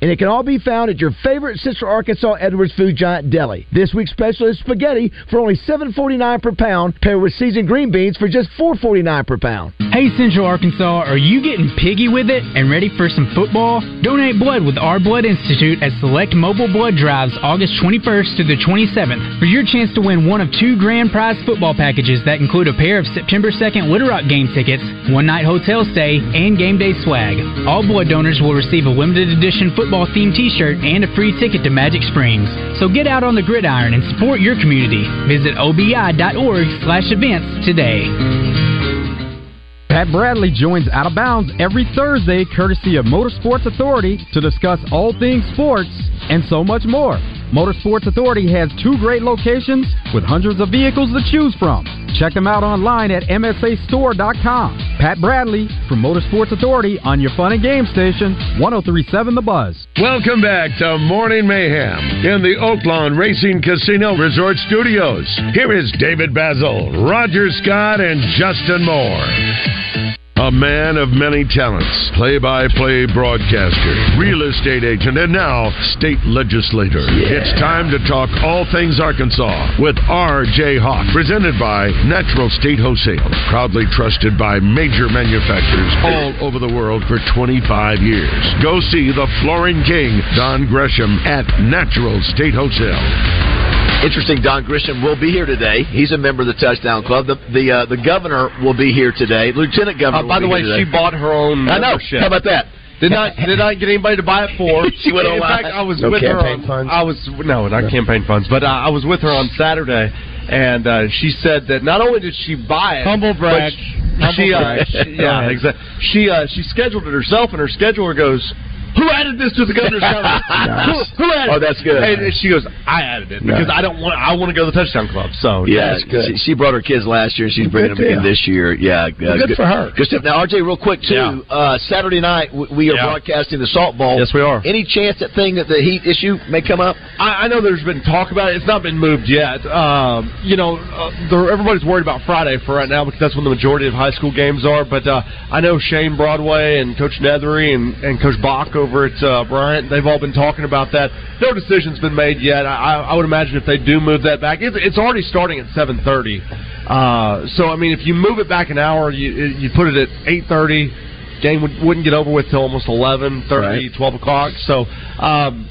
And it can all be found at your favorite Central Arkansas Edwards Food Giant deli. This week's special is spaghetti for only seven forty-nine per pound, paired with seasoned green beans for just four forty-nine per pound. Hey, Central Arkansas, are you getting piggy with it and ready for some football? Donate blood with Our Blood Institute at select mobile blood drives August twenty-first through the twenty-seventh for your chance to win one of two grand prize football packages that include a pair of September second Little Rock game tickets, one-night hotel stay, and game day swag. All blood donors will receive a limited edition football themed t-shirt and a free ticket to Magic Springs. So get out on the gridiron and support your community. Visit O B I dot org slash events today. Pat Bradley joins Out of Bounds every Thursday courtesy of Motorsports Authority to discuss all things sports and so much more. Motorsports Authority has two great locations with hundreds of vehicles to choose from. Check them out online at M S A store dot com. Pat Bradley from Motorsports Authority on your fun and game station, one oh three point seven The Buzz. Welcome back to Morning Mayhem in the Oaklawn Racing Casino Resort Studios. Here is David Basil, Roger Scott, and Justin Moore. A man of many talents, play-by-play broadcaster, real estate agent, and now state legislator. Yeah. It's time to talk all things Arkansas with R J Hawk, presented by Natural State Wholesale, proudly trusted by major manufacturers all over the world for twenty-five years. Go see the flooring king, Don Gresham, at Natural State Wholesale. Interesting, Don Gresham will be here today. He's a member of the Touchdown Club. The the, uh, the governor will be here today. Lieutenant Governor. Uh, by will the be way, here she bought her own membership. I know. How about that? Did not did not get anybody to buy it for her. She went in online. Fact, I was no with her. On, funds. I was no, not no. campaign funds, but uh, I was with her on Saturday, and uh, she said that not only did she buy it, humble brag. She, uh, she yeah, exactly. She uh, she scheduled it herself, and her scheduler goes, who added this to the governor's cover? Nice. Who, who added it? Oh, that's good. And she goes, I added it because nice. I don't want. I want to go to the Touchdown Club. So yeah, that's good. She, she brought her kids last year. She's bringing them in this year. Yeah, well, uh, good, good for her. Good stuff. Now, R J, real quick too. Yeah. Uh, Saturday night we are yeah. broadcasting the Salt Bowl. Yes, we are. Any chance that thing that the heat issue may come up? I, I know there's been talk about it. It's not been moved yet. Um, you know, uh, everybody's worried about Friday for right now because that's when the majority of high school games are. But uh, I know Shane Broadway and Coach Nethery and, and Coach Bach over at uh, Bryant, they've all been talking about that. No decision's been made yet. I, I would imagine if they do move that back, it's, it's already starting at seven thirty. Uh, so, I mean, if you move it back an hour, you, you put it at eight thirty, game would, wouldn't get over with till almost eleven thirty, right. twelve o'clock. So, um,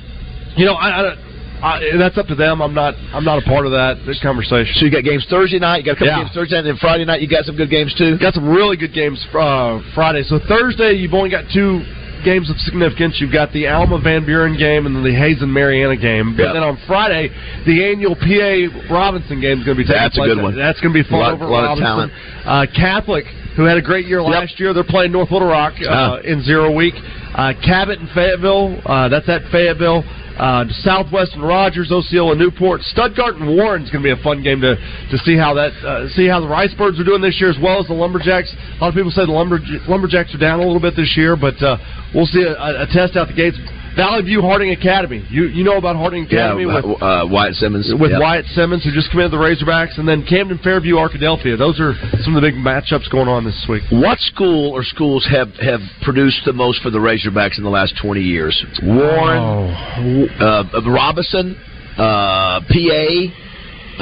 you know, I, I I, that's up to them. I'm not. I'm not a part of that this conversation. So you got games Thursday night. You got a couple yeah. games Thursday night, and then Friday night you got some good games too. Got some really good games uh, Friday. So Thursday you've only got two games of significance. You've got the Alma Van Buren game and then the Hayes and Mariana game. But yep. then on Friday, the annual P A Robinson game is going to be taking That's place. That's a good one. That's going to be fun over Robinson. Lot of talent. Uh, Catholic, who had a great year yep. last year, they're playing North Little Rock uh, oh. in zero week. Uh, Cabot and Fayetteville. Uh, that's at Fayetteville. Uh, Southwest and Rogers, Osceola, Newport, Stuttgart and Warren's going to be a fun game to, to see how that uh, see how the Ricebirds are doing this year as well as the Lumberjacks. A lot of people say the Lumberj- Lumberjacks are down a little bit this year, but uh, we'll see a, a test out the gates. Valley View Harding Academy. You you know about Harding Academy yeah, with uh, Wyatt Simmons. With yep. Wyatt Simmons, who just committed the Razorbacks, and then Camden Fairview Arkadelphia. Those are some of the big matchups going on this week. What school or schools have, have produced the most for the Razorbacks in the last twenty years? Warren, oh. uh, Robinson, uh, P A.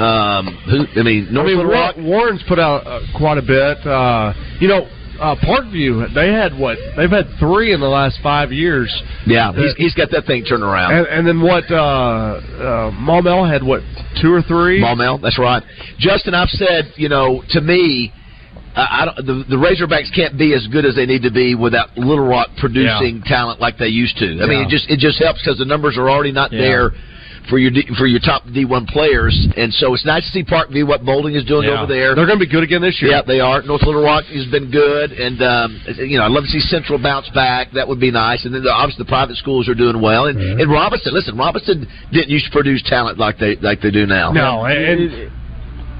Um, who, I mean, North I mean, Little Rock. Warren's put out uh, quite a bit. Uh, you know. Uh, Parkview, they had what? They've had three in the last five years. Yeah, he's, he's got that thing turned around. And, and then what? Uh, uh, Maumelle had what? Two or three? Maumelle, that's right. Justin, I've said, you know, to me, uh, I don't, the, the Razorbacks can't be as good as they need to be without Little Rock producing yeah. talent like they used to. I yeah. mean, it just it just helps because the numbers are already not yeah. there for your D, for your top D one players, and so it's nice to see Parkview, what Boulding is doing yeah. over there. They're going to be good again this year. Yeah, they are. North Little Rock has been good, and um, you know, I'd love to see Central bounce back. That would be nice. And then the, obviously the private schools are doing well. And, yeah. and Robinson, listen, Robinson didn't used to produce talent like they like they do now. No, and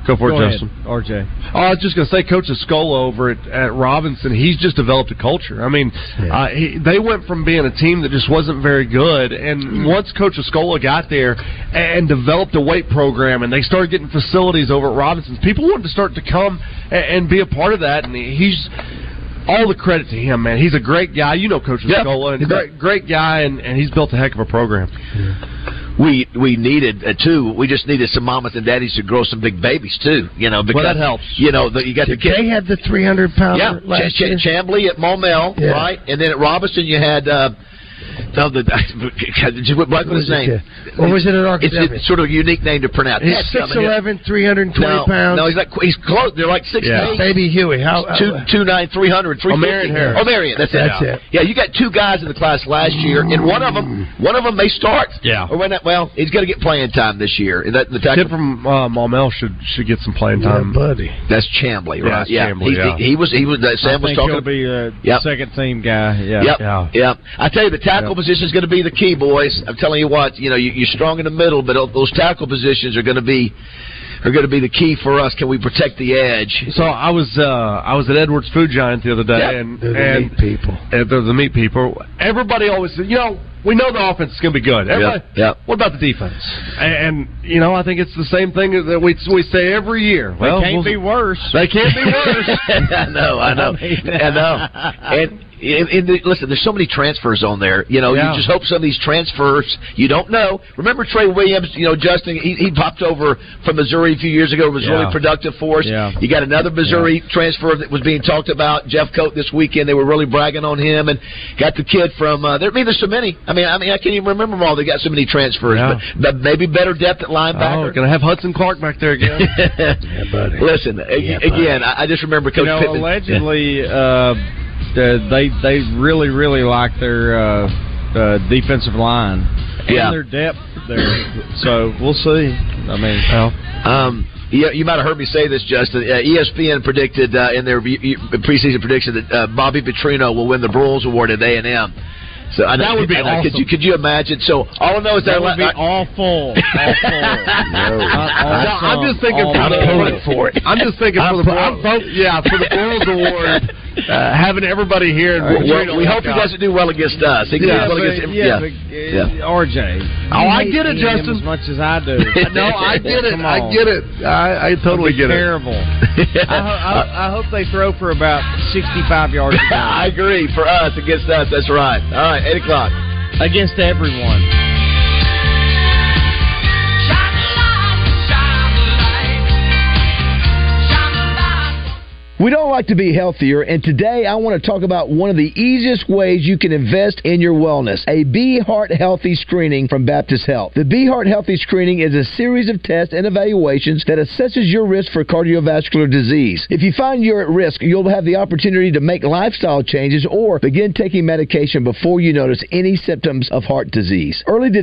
go for it, go Justin. Ahead, R J. Oh, I was just going to say, Coach Escola over at, at Robinson, he's just developed a culture. I mean, yeah. uh, he, they went from being a team that just wasn't very good, and once Coach Escola got there and developed a weight program, and they started getting facilities over at Robinson's, people wanted to start to come and, and be a part of that, and he's... all the credit to him, man. He's a great guy. You know Coach Escola. Yep. Great, great guy, and, and he's built a heck of a program. Yeah. We we needed, uh, too, we just needed some mamas and daddies to grow some big babies, too. You know, because, well, that helps. You know, the, you got the kids. They had the three hundred pounder yeah. last Ch- year. Ch- Chamblee at Maumelle, yeah. right? And then at Robinson you had... Uh, No, the, what, what was his name? It, or was it an Arkadelphia? It's sort of a unique name to pronounce. He's six eleven, three hundred twenty no, pounds. No, he's like he's close. They're like six yeah. eight. Baby Huey. How, how, two, two nine, three hundred, three fifty. O'Marion Harris. O'Marion, that's, that's it. it. Yeah, you got two guys in the class last year, and one of them, one of them may start. Yeah. Or not, well, he's going to get playing time this year. That, the kid from uh, Maumelle should should get some playing time. Yeah, buddy. That's Chamblee, right? Yeah, yeah. Chamblee, yeah. He, he was. He was. That Sam I was think talking. He'll be a yep. second team guy. Yeah. Yep. Yeah. Yep. I tell you the tackle yep. position is going to be the key, boys. I'm telling you what, you know, you, you're strong in the middle, but those tackle positions are going to be are going to be the key for us. Can we protect the edge? So I was uh, I was at Edwards Food Giant the other day, yep. and they're the and, meat people. And they're the meat people. Everybody always said, you know, we know the offense is going to be good. Everybody, yep. Yep. What about the defense? And, and you know, I think it's the same thing that we we say every year. Well, they can't we'll, be worse. They can't be worse. I know, I know, I, mean, I know. And, And, and the, listen, there's so many transfers on there. You know, yeah. you just hope some of these transfers you don't know. Remember Trey Williams? You know, Justin, he, he popped over from Missouri a few years ago. Was yeah. really productive for us. Yeah. You got another Missouri yeah. transfer that was being talked about. Jeff Coate this weekend. They were really bragging on him, and got the kid from. Uh, there, I mean, there's so many. I mean, I mean, I can't even remember them all. They got so many transfers, yeah. but, but maybe better depth at linebacker. Oh, gonna have Hudson Clark back there again. yeah, buddy. Listen, yeah, again, buddy. I just remember Coach you know, Pittman. Allegedly. Uh, Uh, they they really really like their uh, uh, defensive line and yeah. their depth there, so we'll see. I mean, well. um, you, you might have heard me say this, Justin. Uh, E S P N predicted uh, in their preseason prediction that uh, Bobby Petrino will win the Broyles Award at A and M. So I know, that would be I know, awesome. Could you, could you imagine? So all I know is that, that would be I, awful. awful. No, awesome. I'm just thinking for the, I'm for it. I'm just thinking I'm for the vote. Yeah, for the Broyles Award. Uh, having everybody here. Uh, well, we hope he doesn't do well against us. He yeah, well against him. Yeah, yeah. yeah, R J. Oh, I get it, Justin. As much as I do. No, I get it. I get it. I, I totally get terrible. it. Terrible. I, I, I hope they throw for about sixty-five yards. I agree. For us, against us. That's right. All right, eight o'clock. Against everyone. We don't like to be healthier, and today I want to talk about one of the easiest ways you can invest in your wellness, a Be Heart Healthy screening from Baptist Health. The Be Heart Healthy screening is a series of tests and evaluations that assesses your risk for cardiovascular disease. If you find you're at risk, you'll have the opportunity to make lifestyle changes or begin taking medication before you notice any symptoms of heart disease. Early